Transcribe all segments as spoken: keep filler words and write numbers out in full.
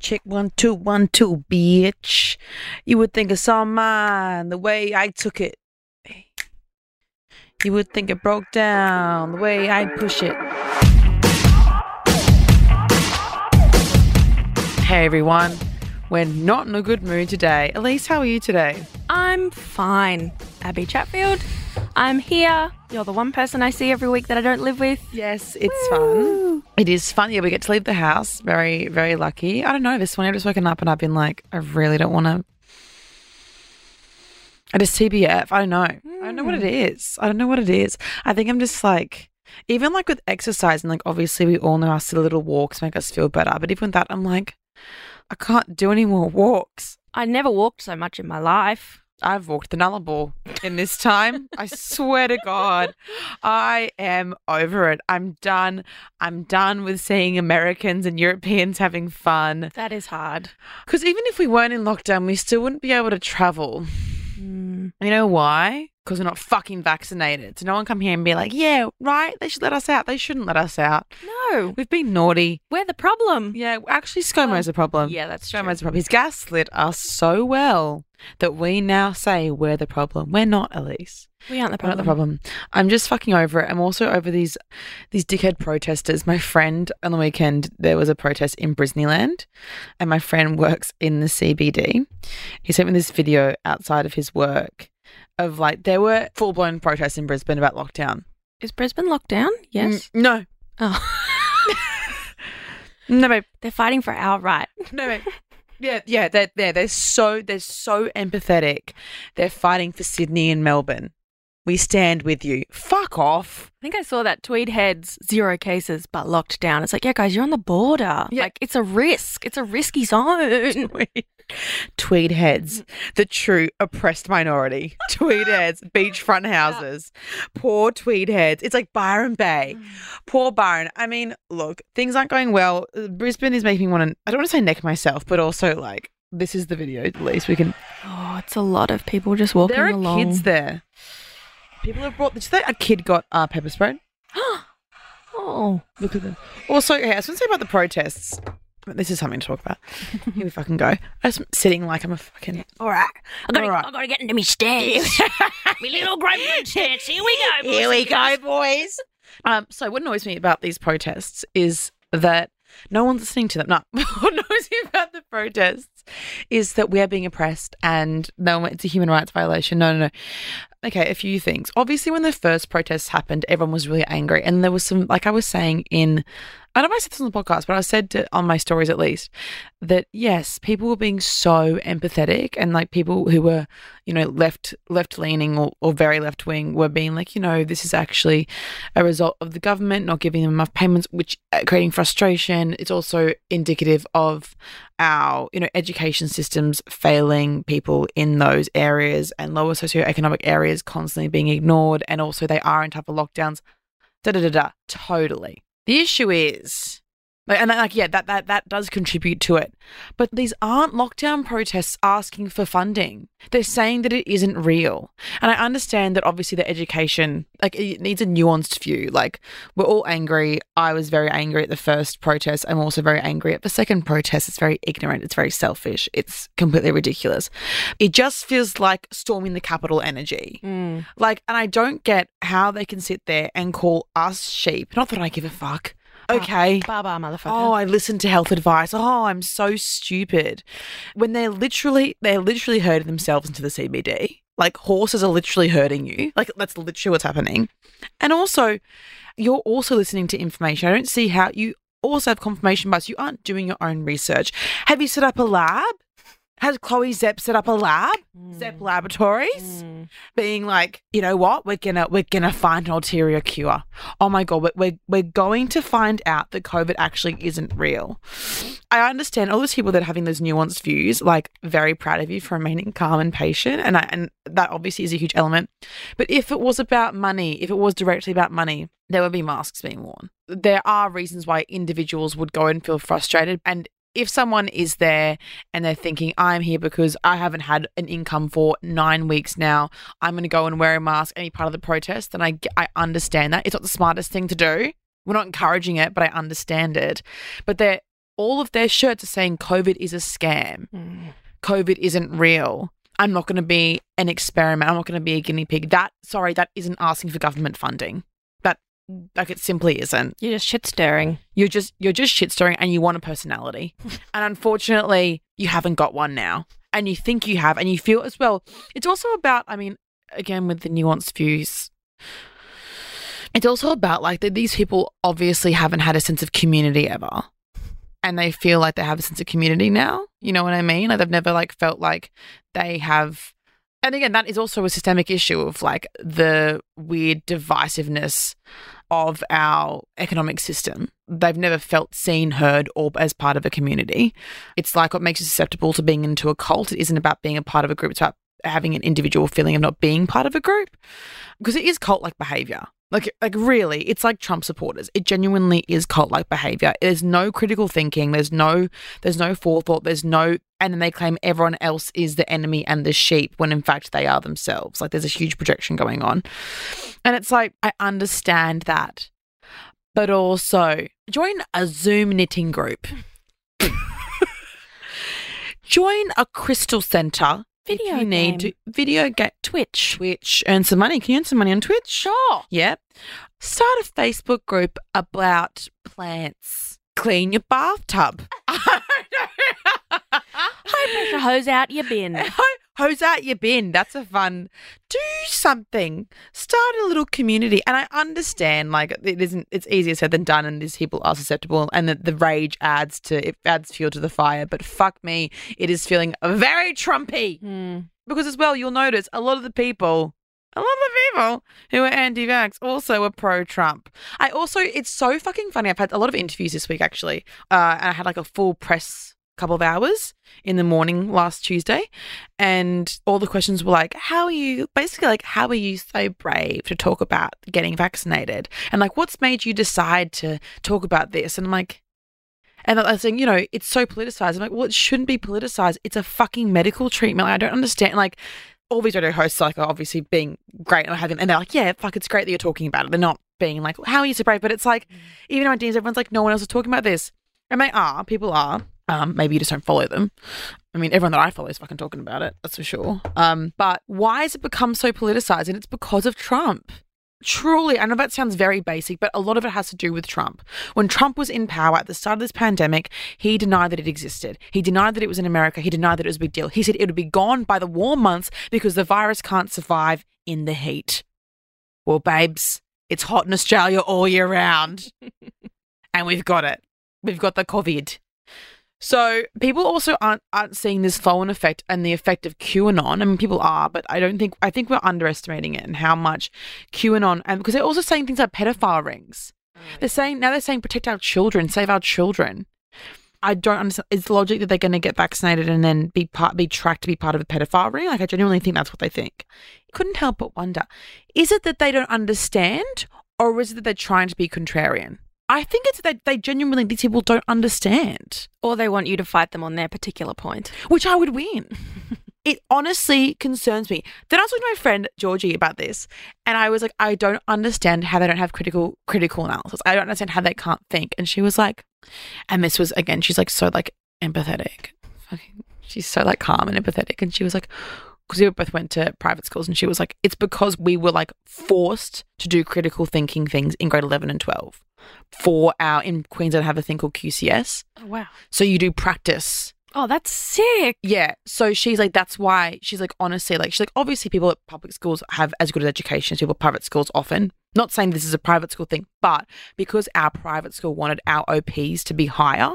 Chick one two one two, bitch. You would think it's all mine the way I took it. You would think it broke down the way I push it. Hey everyone, we're not in a good mood today. Elise, how are you today? I'm fine. Abby Chatfield, I'm here. You're the one person I see every week that I don't live with. Yes, it's Woo. fun. It is fun. Yeah, we get to leave the house. Very, very lucky. I don't know, this one I've just woken up and I've been like, I really don't want to. I just T B F. I don't know. Mm. I don't know what it is. I don't know what it is. I think I'm just like, even like with exercise and like obviously we all know our silly little walks make us feel better. But even with that, I'm like, I can't do any more walks. I never walked so much in my life. I've walked the Nullarbor in this time. I swear to God, I am over it. I'm done. I'm done with seeing Americans and Europeans having fun. That is hard. Because even if we weren't in lockdown, we still wouldn't be able to travel. Mm. You know why? Because we're not fucking vaccinated. So no one come here and be like, yeah, right, they should let us out. They shouldn't let us out. No. We've been naughty. We're the problem. Yeah, actually, ScoMo's the problem. Yeah, that's true. ScoMo's the problem. He's gaslit us so well that we now say we're the problem. We're not, Elise. We aren't the problem. We're not the problem. I'm just fucking over it. I'm also over these these dickhead protesters. My friend, on the weekend, there was a protest in Brisbane, and my friend works in the C B D. He sent me this video outside of his work of like, there were full-blown protests in Brisbane about lockdown. Is Brisbane locked down? Yes. N- no. Oh. No, babe. They're fighting for our right. No, babe. Yeah, yeah, they're, they're, they're, so, they're so empathetic. They're fighting for Sydney and Melbourne. We stand with you. Fuck off. I think I saw that Tweed Heads, zero cases but locked down. It's like, yeah, guys, you're on the border. Yeah. Like, it's a risk. It's a risky zone. Tweed, Tweed Heads, the true oppressed minority. Tweed Heads, beachfront houses. Yeah. Poor Tweed Heads. It's like Byron Bay. Mm. Poor Byron. I mean, look, things aren't going well. Brisbane is making me want to, I don't want to say neck myself, but also like, this is the video, at least we can. Oh, it's a lot of people just walking along. There are along. kids there. People have brought. Did you say a kid got uh, pepper sprayed? Oh, look at them. Also, hey, I was going to say about the protests. This is something to talk about. Here we fucking go. I'm sitting like I'm a fucking. All right. I've got right. to get into me stairs. Me little grapefruit stairs. Here we go, boys. Here we go, boys. Um, so, what annoys me about these protests is that no one's listening to them. No. What annoys me about the protests is that we're being oppressed and no, it's a human rights violation. No, no, no. Okay, a few things. Obviously, when the first protests happened, everyone was really angry. And there was some, like I was saying in, I don't know if I said this on the podcast, but I said to, on my stories at least, that yes, people were being so empathetic and like people who were, you know, left, left-leaning or, or very left-wing were being like, you know, this is actually a result of the government not giving them enough payments, which uh, creating frustration. It's also indicative of our, you know, education systems failing people in those areas and lower socioeconomic areas constantly being ignored, and also they are in tougher lockdowns. Da da da da. Totally. The issue is, and like, yeah, that that that does contribute to it. But these aren't lockdown protests asking for funding. They're saying that it isn't real. And I understand that obviously the education, like it needs a nuanced view. Like we're all angry. I was very angry at the first protest. I'm also very angry at the second protest. It's very ignorant. It's very selfish. It's completely ridiculous. It just feels like storming the Capitol energy. Mm. Like, and I don't get how they can sit there and call us sheep. Not that I give a fuck. Okay. Baba, motherfucker. Oh, I listened to health advice. Oh, I'm so stupid. When they're literally, they're literally herding themselves into the C B D. Like horses are literally herding you. Like that's literally what's happening. And also, you're also listening to information. I don't see how you also have confirmation bias. You aren't doing your own research. Have you set up a lab? Has Chloe Zepp set up a lab? Mm. Zepp Laboratories? Mm. Being like, you know what? We're gonna we're gonna find an ulterior cure. Oh my God, we're we're going to find out that COVID actually isn't real. I understand all those people that are having those nuanced views, like very proud of you for remaining calm and patient, and I, and that obviously is a huge element. But if it was about money, if it was directly about money, there would be masks being worn. There are reasons why individuals would go and feel frustrated, and if someone is there and they're thinking, I'm here because I haven't had an income for nine weeks now, I'm going to go and wear a mask any part of the protest, then I, I understand that. It's not the smartest thing to do. We're not encouraging it, but I understand it. But they're all of their shirts are saying COVID is a scam. Mm. COVID isn't real. I'm not going to be an experiment. I'm not going to be a guinea pig. That, sorry, that isn't asking for government funding. That, like, it simply isn't. You're just shit stirring. You're just, you're just shit stirring, and you want a personality. And unfortunately, you haven't got one now. And you think you have, and you feel as well. It's also about, I mean, again, with the nuanced views, it's also about like that these people obviously haven't had a sense of community ever. And they feel like they have a sense of community now. You know what I mean? Like they've never like felt like they have. And again, that is also a systemic issue of like the weird divisiveness of our economic system. They've never felt seen, heard, or as part of a community. It's like what makes you susceptible to being into a cult. It isn't about being a part of a group. It's about having an individual feeling of not being part of a group, because it is cult-like behaviour. Like, like really, it's like Trump supporters. It genuinely is cult-like behaviour. There's no critical thinking. There's no, there's no forethought. There's no, and then they claim everyone else is the enemy and the sheep when in fact they are themselves. Like, there's a huge projection going on. And it's like, I understand that. But also, join a Zoom knitting group. Join a crystal centre. Video if you game. Need to video game. Twitch. Twitch. Earn some money. Can you earn some money on Twitch? Sure. Yep. Start a Facebook group about plants. Clean your bathtub. High pressure hose out your bin. Hose out your bin. That's a fun. Do something. Start a little community. And I understand, like, it isn't. It's easier said than done, and these people are susceptible, and that the rage adds to it adds fuel to the fire. But fuck me, it is feeling very Trumpy mm. because as well, you'll notice a lot of the people. A lot of the people who are anti-vax also were pro-Trump. I also, it's so fucking funny. I've had a lot of interviews this week, actually. Uh, and I had like a full press couple of hours in the morning last Tuesday. And all the questions were like, how are you, basically like, how are you so brave to talk about getting vaccinated? And like, what's made you decide to talk about this? And I'm like, and I was saying, you know, it's so politicized. I'm like, well, it shouldn't be politicized. It's a fucking medical treatment. Like, I don't understand. Like, all these radio hosts like are obviously being great and having, and they're like, yeah, fuck, it's great that you're talking about it. They're not being like, how are you so brave? But it's like, even on D Ms, everyone's like, no one else is talking about this, and they are. People are. Um, maybe you just don't follow them. I mean, everyone that I follow is fucking talking about it. That's for sure. Um, but why has it become so politicized? And it's because of Trump. Truly, I know that sounds very basic, but a lot of it has to do with Trump. When Trump was in power at the start of this pandemic, he denied that it existed. He denied that it was in America. He denied that it was a big deal. He said it would be gone by the warm months because the virus can't survive in the heat. Well, babes, it's hot in Australia all year round. And we've got it. We've got the COVID. So people also aren't, aren't seeing this flow and effect and the effect of QAnon. I mean, people are, but I don't think, I think we're underestimating it and how much QAnon, and because they're also saying things like pedophile rings. Oh, they're saying, now they're saying protect our children, save our children. I don't understand. It's logic that they're going to get vaccinated and then be part, be tracked to be part of a pedophile ring. Like, I genuinely think that's what they think. Couldn't help but wonder, is it that they don't understand, or is it that they're trying to be contrarian? I think it's that they genuinely, these people don't understand. Or they want you to fight them on their particular point. Which I would win. It honestly concerns me. Then I was talking to my friend Georgie about this, and I was like, I don't understand how they don't have critical critical analysis. I don't understand how they can't think. And she was like, and this was, again, she's like so like empathetic. She's so like calm and empathetic. And she was like, because we both went to private schools, and she was like, it's because we were like forced to do critical thinking things in grade eleven and twelve. For our, in Queensland have a thing called Q C S. Oh, wow. So you do practice. Oh, that's sick. Yeah. So she's like, that's why, she's like, honestly, like, she's like, obviously people at public schools have as good an education as people at private schools often. Not saying this is a private school thing, but because our private school wanted our O Ps to be higher,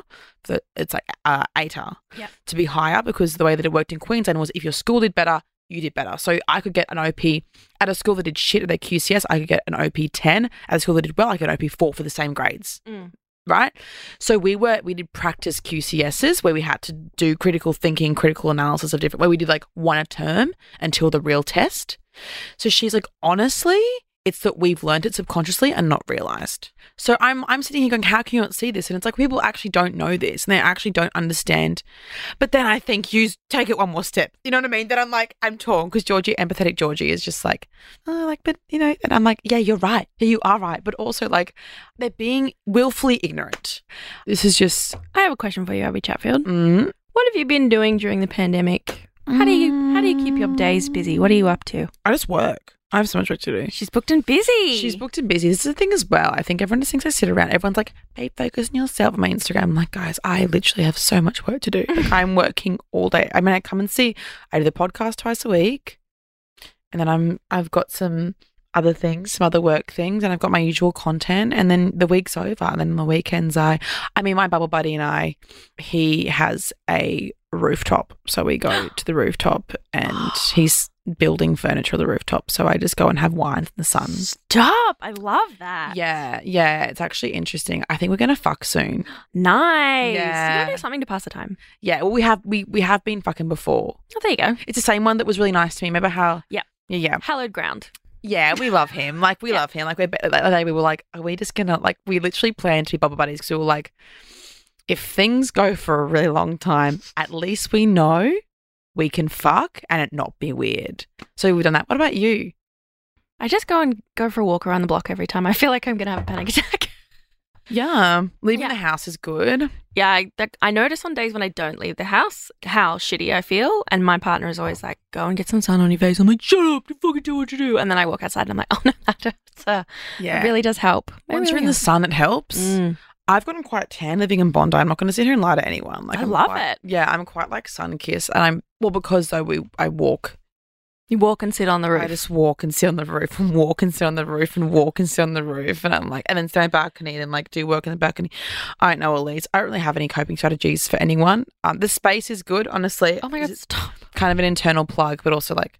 so it's like uh, A T A R, yep. to be higher, because the way that it worked in Queensland was if your school did better, you did better. So I could get an O P at a school that did shit at their Q C S. I could get an O P ten. At a school that did well, I could get an O P four for the same grades, mm. right? So we were we did practice Q C Ss where we had to do critical thinking, critical analysis of different, where we did like one a term until the real test. So she's like, honestly, It's that we've learned it subconsciously and not realised. So I'm I'm sitting here going, how can you not see this? And it's like, people actually don't know this and they actually don't understand. But then I think you take it one more step. You know what I mean? Then I'm like, I'm torn because Georgie, empathetic Georgie is just like, oh, like, but, you know, and I'm like, yeah, you're right. Yeah, you are right. But also like, they're being willfully ignorant. This is just... I have a question for you, Abby Chatfield. Mm-hmm. What have you been doing during the pandemic? How do you how do you keep your days busy? What are you up to? I just work. I have so much work to do. She's booked and busy. She's booked and busy. This is the thing as well. I think everyone just thinks I sit around. Everyone's like, babe, focus on yourself. On my Instagram, I'm like, guys, I literally have so much work to do. Like, I'm working all day. I mean, I come and see. I do the podcast twice a week. And then I'm, I've got some other things, some other work things. And I've got my usual content. And then the week's over. And then on the weekends, I, I mean, my bubble buddy and I, he has a rooftop. So we go to the rooftop and he's building furniture on the rooftop, so I just go and have wine in the sun. Stop! I love that. Yeah, yeah, it's actually interesting. I think we're gonna fuck soon. Nice. Yeah. You gotta do something to pass the time. Yeah. Well, we have we we have been fucking before. Oh, there you go. It's the same one that was really nice to me. Remember how? Yeah. Yeah. Yeah. Hallowed ground. Yeah, we love him. Like we yeah. love him. Like we're like, like we were like, are we just gonna like? We literally planned to be bubble buddies because we were like, if things go for a really long time, at least we know we can fuck and it not be weird. So we've done that. What about you? I just go and go for a walk around the block every time. I feel like I'm going to have a panic attack. yeah. Leaving yeah. the house is good. Yeah. I, that, I notice on days when I don't leave the house how shitty I feel. And my partner is always like, go and get some sun on your face. I'm like, shut up. You fucking do what you do. And then I walk outside and I'm like, oh, no, that uh, yeah. It really does help. Maybe Once you're in the sun, it helps. Mm. I've gotten quite tan living in Bondi. I'm not going to sit here and lie to anyone. Like I I'm love quite, it. Yeah, I'm quite like sun-kissed. And I'm, well, because though we, I walk. You walk and sit on the roof. I just walk and sit on the roof and walk and sit on the roof and walk and sit on the roof. And I'm like, and then stay on the balcony and like do work in the balcony. I don't know, Elise. I don't really have any coping strategies for anyone. Um, the space is good, honestly. Oh my God, stop. Kind of an internal plug, but also like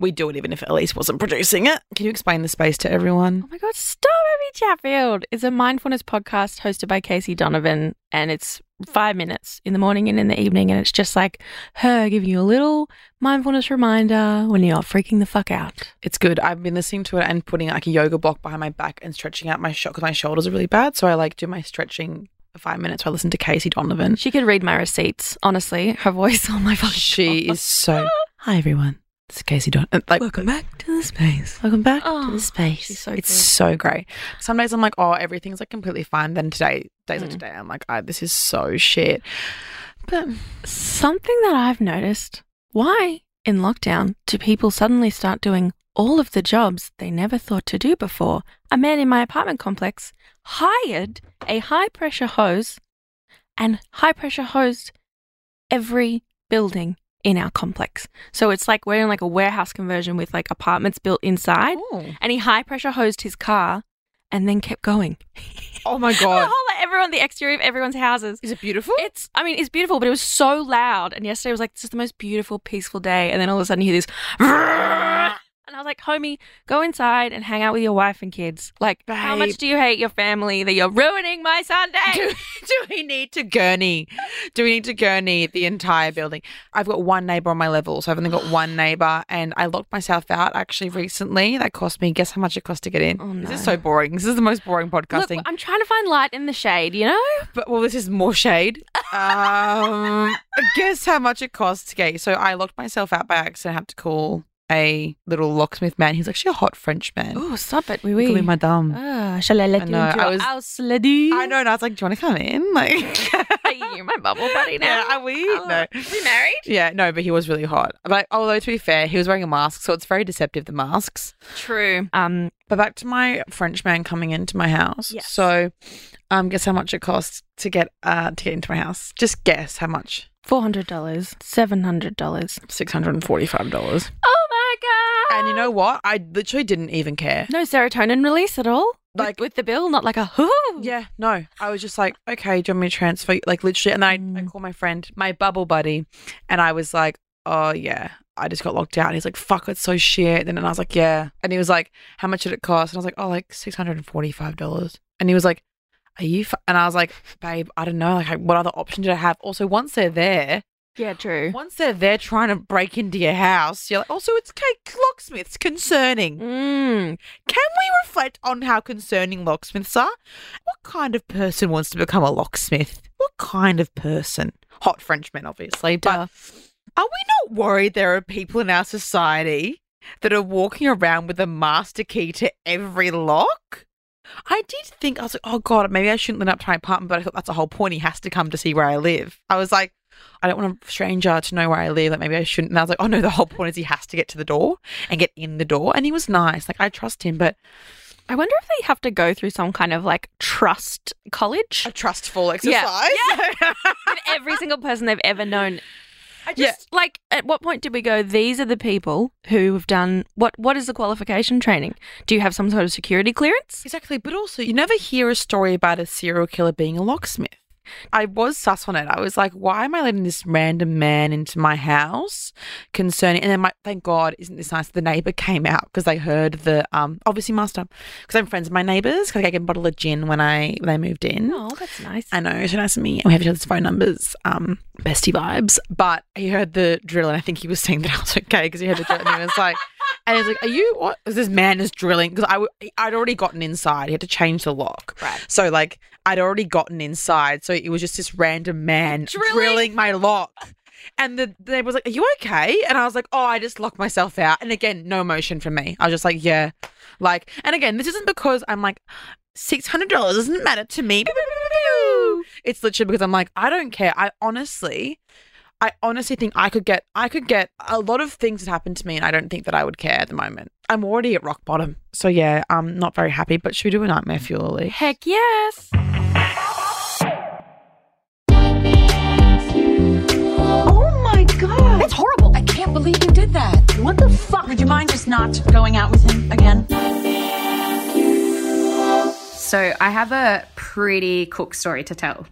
we do it even if Elise wasn't producing it. Can you explain the space to everyone? Oh my God, stop. Chatfield is a mindfulness podcast hosted by Casey Donovan, and it's five minutes in the morning and in the evening, and it's just like her giving you a little mindfulness reminder when you're freaking the fuck out. It's good. I've been listening to it and putting like a yoga block behind my back and stretching out my shot because my shoulders are really bad, so I like do my stretching for five minutes while I listen to Casey Donovan. She could read my receipts, honestly. Her voice on my fucking She God. Is so... Hi everyone. It's Casey Donovan. Like, welcome back to the space. Welcome back oh, to the space. She's so it's good. So great. Some days I'm like, oh, everything's like completely fine. Then today, days mm. like today, I'm like, oh, this is so shit. But something that I've noticed, why in lockdown do people suddenly start doing all of the jobs they never thought to do before? A man in my apartment complex hired a high-pressure hose and high-pressure hosed every building in our complex. So it's like we're in like a warehouse conversion with like apartments built inside. Ooh. And he high pressure hosed his car and then kept going. Oh my God. The whole, like, everyone, the exterior of everyone's houses. Is it beautiful? It's, I mean, it's beautiful, but it was so loud. And yesterday was like, this is the most beautiful, peaceful day. And then all of a sudden you hear this. And I was like, homie, go inside and hang out with your wife and kids. Like, babe, how much do you hate your family that you're ruining my Sunday? Do, do we need to gurney? Do we need to gurney the entire building? I've got one neighbour on my level, so I've only got one neighbour, and I locked myself out actually recently. That cost me, guess how much it cost to get in? Oh, no. This is so boring. This is the most boring podcasting. Look, I'm trying to find light in the shade, you know? But, well, this is more shade. um, guess how much it costs to get in. So I locked myself out by accident. I had to call a little locksmith man. He's like, she's a hot French man. Oh, stop it. Oui, oui. Look at me, madame. Oh, shall I let I you know, into your was, house, lady? I know. And I was like, do you want to come in? Like, are you my bubble buddy now? Yeah, are we? Oh, no. Are we married? Yeah, no, but he was really hot. But although, to be fair, he was wearing a mask, so it's very deceptive, the masks. True. Um, But back to my French man coming into my house. Yes. So um, guess how much it costs to get, uh, to get into my house? Just guess how much. four hundred dollars, seven hundred dollars, six hundred forty-five dollars. Oh, God. And you know what? I literally didn't even care. No serotonin release at all? Like with, with the bill, not like a hoo. Yeah, no. I was just like, okay, do you want me to transfer you? Like literally, and then I, I called my friend, my bubble buddy, and I was like, oh yeah, I just got locked out. And he's like, fuck, it's so shit. And then I was like, yeah. And he was like, how much did it cost? And I was like, oh, like six hundred forty-five dollars. And he was like, are you? F-? And I was like, babe, I don't know. Like, what other option did I have? Also, once they're there, Yeah, true. Once they're there trying to break into your house, you're like, also, it's Kate locksmiths. Concerning. Mm. Can we reflect on how concerning locksmiths are? What kind of person wants to become a locksmith? What kind of person? Hot Frenchmen, obviously. Duh. But are we not worried there are people in our society that are walking around with a master key to every lock? I did think, I was like, oh, God, maybe I shouldn't lit up to my apartment, but I thought that's the whole point. He has to come to see where I live. I was like, I don't want a stranger to know where I live. Like, maybe I shouldn't. And I was like, oh, no, the whole point is he has to get to the door and get in the door. And he was nice. Like, I trust him, but... I wonder if they have to go through some kind of, like, trust college. A trustful exercise. Yeah. Yeah. With every single person they've ever known. I just, yeah. like, at what point did we go, these are the people who have done, what? what is the qualification training? Do you have some sort of security clearance? Exactly. But also, you never hear a story about a serial killer being a locksmith. I was sus on it. I was like, why am I letting this random man into my house concerning, and then my, thank God, isn't this nice? The neighbour came out because they heard the, um, obviously master, because I'm friends with my neighbours because I gave a bottle of gin when I when they moved in. Oh, that's nice. I know, so nice of me. And we have each other's phone numbers, um, bestie vibes. But he heard the drill and I think he was saying that I was okay because he heard the drill and he was like, and he was like, are you, what? This man is drilling. Because I w- I'd already gotten inside. He had to change the lock. Right. So, like, I'd already gotten inside. So it was just this random man drilling, drilling my lock. And the they was like, are you okay? And I was like, oh, I just locked myself out. And, again, no emotion from me. I was just like, yeah. Like, and, again, this isn't because I'm like, six hundred dollars doesn't matter to me. It's literally because I'm like, I don't care. I honestly... I honestly think I could get I could get a lot of things that happened to me and I don't think that I would care at the moment. I'm already at rock bottom. So, yeah, I'm not very happy, but should we do a nightmare fuel, Elise? Heck yes. Oh, my God. That's horrible. I can't believe you did that. What the fuck? Would you mind just not going out with him again? So I have a pretty cook story to tell.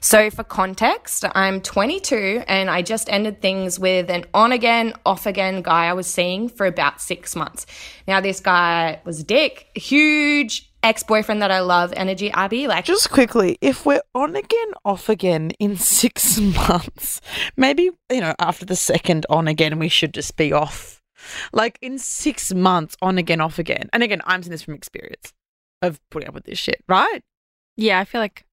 So for context, I'm twenty-two and I just ended things with an on-again, off-again guy I was seeing for about six months. Now this guy was a dick, huge ex-boyfriend that I love, energy Abby. Like, just quickly, if we're on-again, off-again in six months, maybe, you know, after the second on-again we should just be off. Like in six months, on-again, off-again. And again, I'm seeing this from experience of putting up with this shit, right? Yeah, I feel like...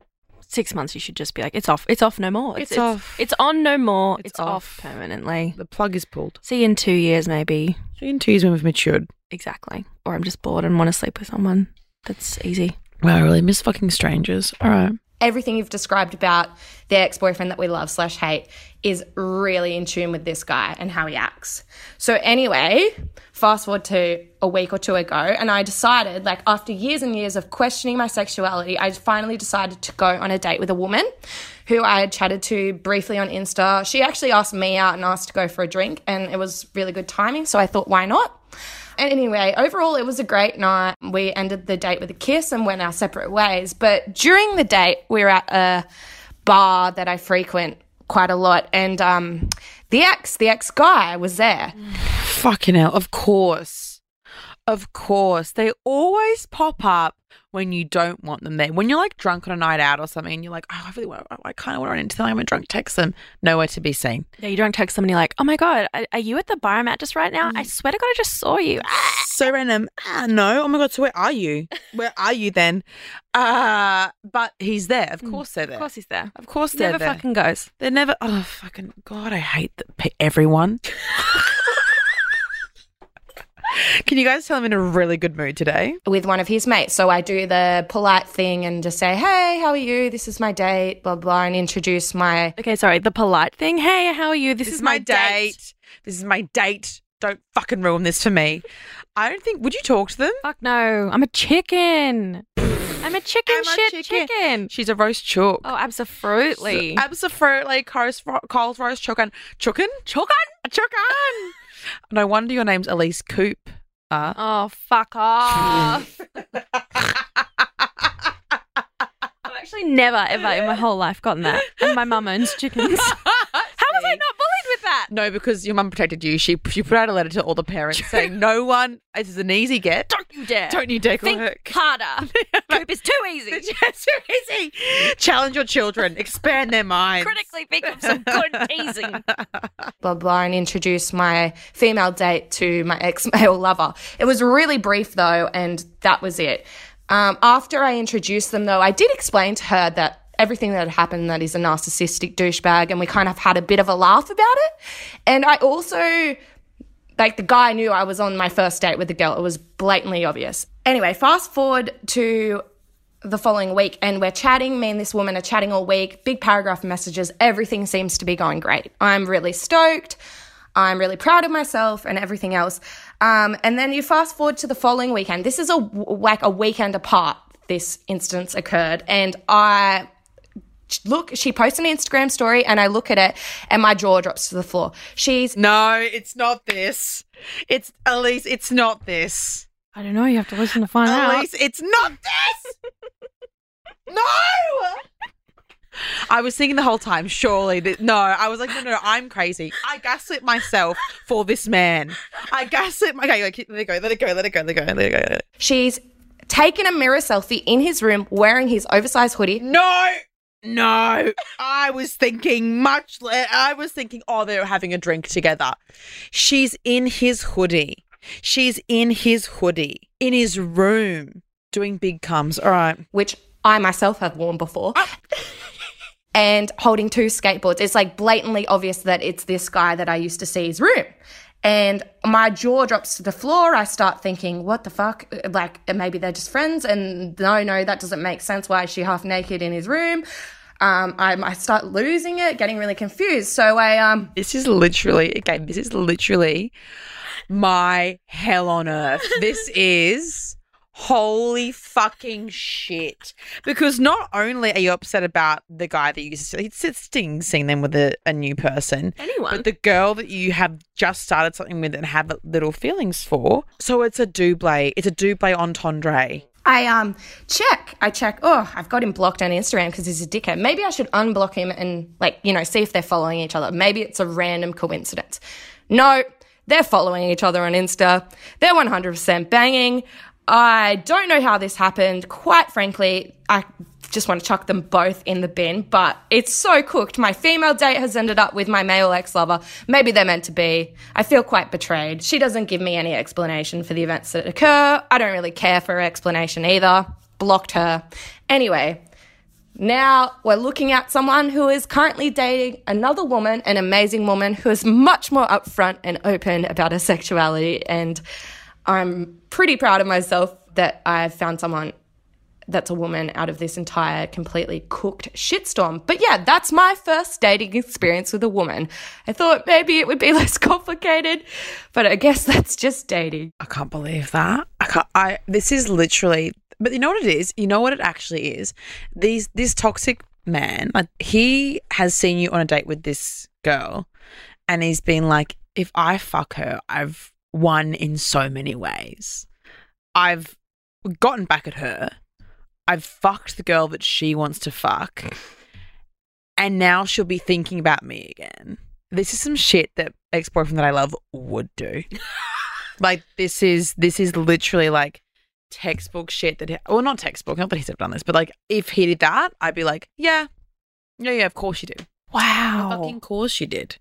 Six months, you should just be like, it's off. It's off no more. It's, it's, it's off. It's on no more. It's, it's off. off permanently. The plug is pulled. See you in two years maybe. See you in two years when we've matured. Exactly. Or I'm just bored and want to sleep with someone. That's easy. Wow, I really miss fucking strangers. All right. Everything you've described about their ex-boyfriend that we love slash hate is really in tune with this guy and how he acts. So anyway, fast forward to a week or two ago and I decided, like, after years and years of questioning my sexuality, I finally decided to go on a date with a woman who I had chatted to briefly on Insta. She actually asked me out and asked to go for a drink and it was really good timing, so I thought, why not? And anyway, overall, it was a great night. We ended the date with a kiss and went our separate ways. But during the date, we were at a bar that I frequent quite a lot. And um, the ex, the ex guy was there. Fucking hell. Of course. Of course. They always pop up when you don't want them there. When you're, like, drunk on a night out or something and you're like, oh, I really want to, I kind of want to run into them. I'm a drunk, text them. Nowhere to be seen. Yeah, you don't text them and you're like, oh, my God, are, are you at the bar I'm at just right now? I swear to God, I just saw you. So random. Ah, no. Oh, my God, so where are you? Where are you then? Uh, but he's there. Of course they're there. Of course he's there. Of course they're never there. Never fucking goes. They're never, oh, fucking God, I hate the, everyone. Can you guys tell I'm in a really good mood today? With one of his mates. So I do the polite thing and just say, hey, how are you? This is my date, blah, blah, and introduce my... Okay, sorry, the polite thing. Hey, how are you? This, this is my date. date. This is my date. Don't fucking ruin this for me. I don't think... Would you talk to them? Fuck no. I'm a chicken. I'm a chicken I'm shit a chicken. chicken. She's a roast chook. Oh, absolutely. So, absolutely. Carl's roast chicken. Chicken? Chicken? Chicken. No wonder your name's Elise Coop. Uh, oh, fuck off. I've actually never, ever in my whole life gotten that. And my mum owns chickens. How was I not bullied with that? No, because your mum protected you. She she put out a letter to all the parents saying, no one, this is an easy get. Don't you dare. Don't you dare think work. harder. Poop is too easy. It's too easy. Challenge your children. Expand their minds. Critically think of some good teasing. Blah, blah, and introduce my female date to my ex-male lover. It was really brief though, and that was it. Um, after I introduced them though, I did explain to her that everything that had happened, that he's a narcissistic douchebag, and we kind of had a bit of a laugh about it. And I also, like, the guy knew I was on my first date with the girl. It was blatantly obvious. Anyway, fast forward to the following week, and we're chatting. Me and this woman are chatting all week, big paragraph messages. Everything seems to be going great. I'm really stoked. I'm really proud of myself and everything else. Um, and then you fast forward to the following weekend. This is a, like a weekend apart this instance occurred, and I... Look, she posts an Instagram story and I look at it and my jaw drops to the floor. She's... No, it's not this. It's, Elise, it's not this. I don't know. You have to listen to find out. Elise, it's not this! No! I was thinking the whole time, surely. This, no, I was like, no, no, no, I'm crazy. I gaslit myself for this man. I gaslit... My, okay, like, let it go, let it go, let it go, let it go, let it go, let it go. She's taken a mirror selfie in his room wearing his oversized hoodie. No! No, I was thinking much less. I was thinking, oh, they're having a drink together. She's in his hoodie. She's in his hoodie, in his room, doing big cums. All right. Which I myself have worn before. Oh. And holding two skateboards. It's like blatantly obvious that it's this guy that I used to see his room. And my jaw drops to the floor. I start thinking, what the fuck? Like, maybe they're just friends. And no, no, that doesn't make sense. Why is she half naked in his room? Um, I, I start losing it, getting really confused. So I... um, This is literally, okay, this is literally my hell on earth. This is holy fucking shit. Because not only are you upset about the guy that you used to see, it's stinging seeing them with a, a new person. Anyone. But the girl that you have just started something with and have little feelings for. So it's a double. It's a double entendre. I um check. I check, oh, I've got him blocked on Instagram because he's a dickhead. Maybe I should unblock him and, like, you know, see if they're following each other. Maybe it's a random coincidence. No, they're following each other on Insta. They're one hundred percent banging. I don't know how this happened. Quite frankly, I just want to chuck them both in the bin, but it's so cooked. My female date has ended up with my male ex-lover. Maybe they're meant to be. I feel quite betrayed. She doesn't give me any explanation for the events that occur. I don't really care for her explanation either. Blocked her. Anyway, now we're looking at someone who is currently dating another woman, an amazing woman who is much more upfront and open about her sexuality, and I'm pretty proud of myself that I've found someone that's a woman out of this entire completely cooked shitstorm. But yeah, that's my first dating experience with a woman. I thought maybe it would be less complicated, but I guess that's just dating. I can't believe that. I can't, I, this is literally, but you know what it is? You know what it actually is? These, this toxic man, like, he has seen you on a date with this girl and he's been like, if I fuck her, I've won in so many ways. I've gotten back at her. I've fucked the girl that she wants to fuck. And now she'll be thinking about me again. This is some shit that ex-boyfriend that I love would do. Like, this is this is literally like textbook shit that he, well, not textbook, not that he's ever done this, but like, if he did that, I'd be like, yeah. Yeah, yeah, of course you do. Wow. Of fucking course you did.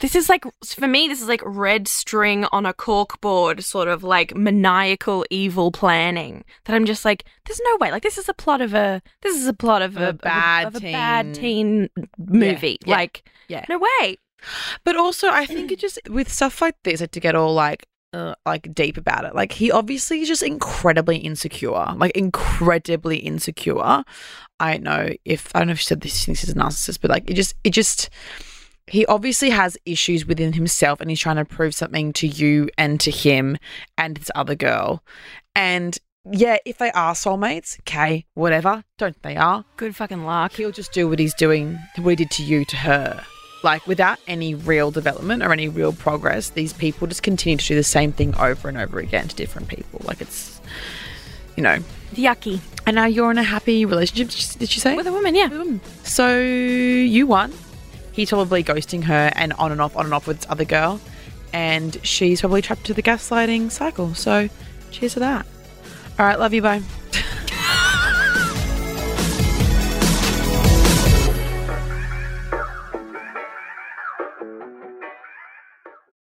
This is like, for me, this is like red string on a corkboard, sort of like maniacal evil planning that I'm just like, there's no way. Like, this is a plot of a, this is a plot of, of a, a bad of a, of teen. a bad teen movie. Yeah, yeah, like, yeah. No way. But also, I think it just, with stuff like this, like, to get all like, uh, like deep about it, like, he obviously is just incredibly insecure, like incredibly insecure. I don't know if, I don't know if she said this, she thinks he's a narcissist, but like, it just, it just... He obviously has issues within himself and he's trying to prove something to you and to him and this other girl. And, yeah, if they are soulmates, okay, whatever, don't think they are. Good fucking luck. He'll just do what he's doing, what he did to you, to her. Like, without any real development or any real progress, these people just continue to do the same thing over and over again to different people. Like, it's, you know... Yucky. And now you're in a happy relationship, did you say? With a woman, yeah. With a woman. So you won. he's probably ghosting her and on and off, on and off with this other girl. And she's probably trapped to the gaslighting cycle. So cheers to that. All right, love you, bye.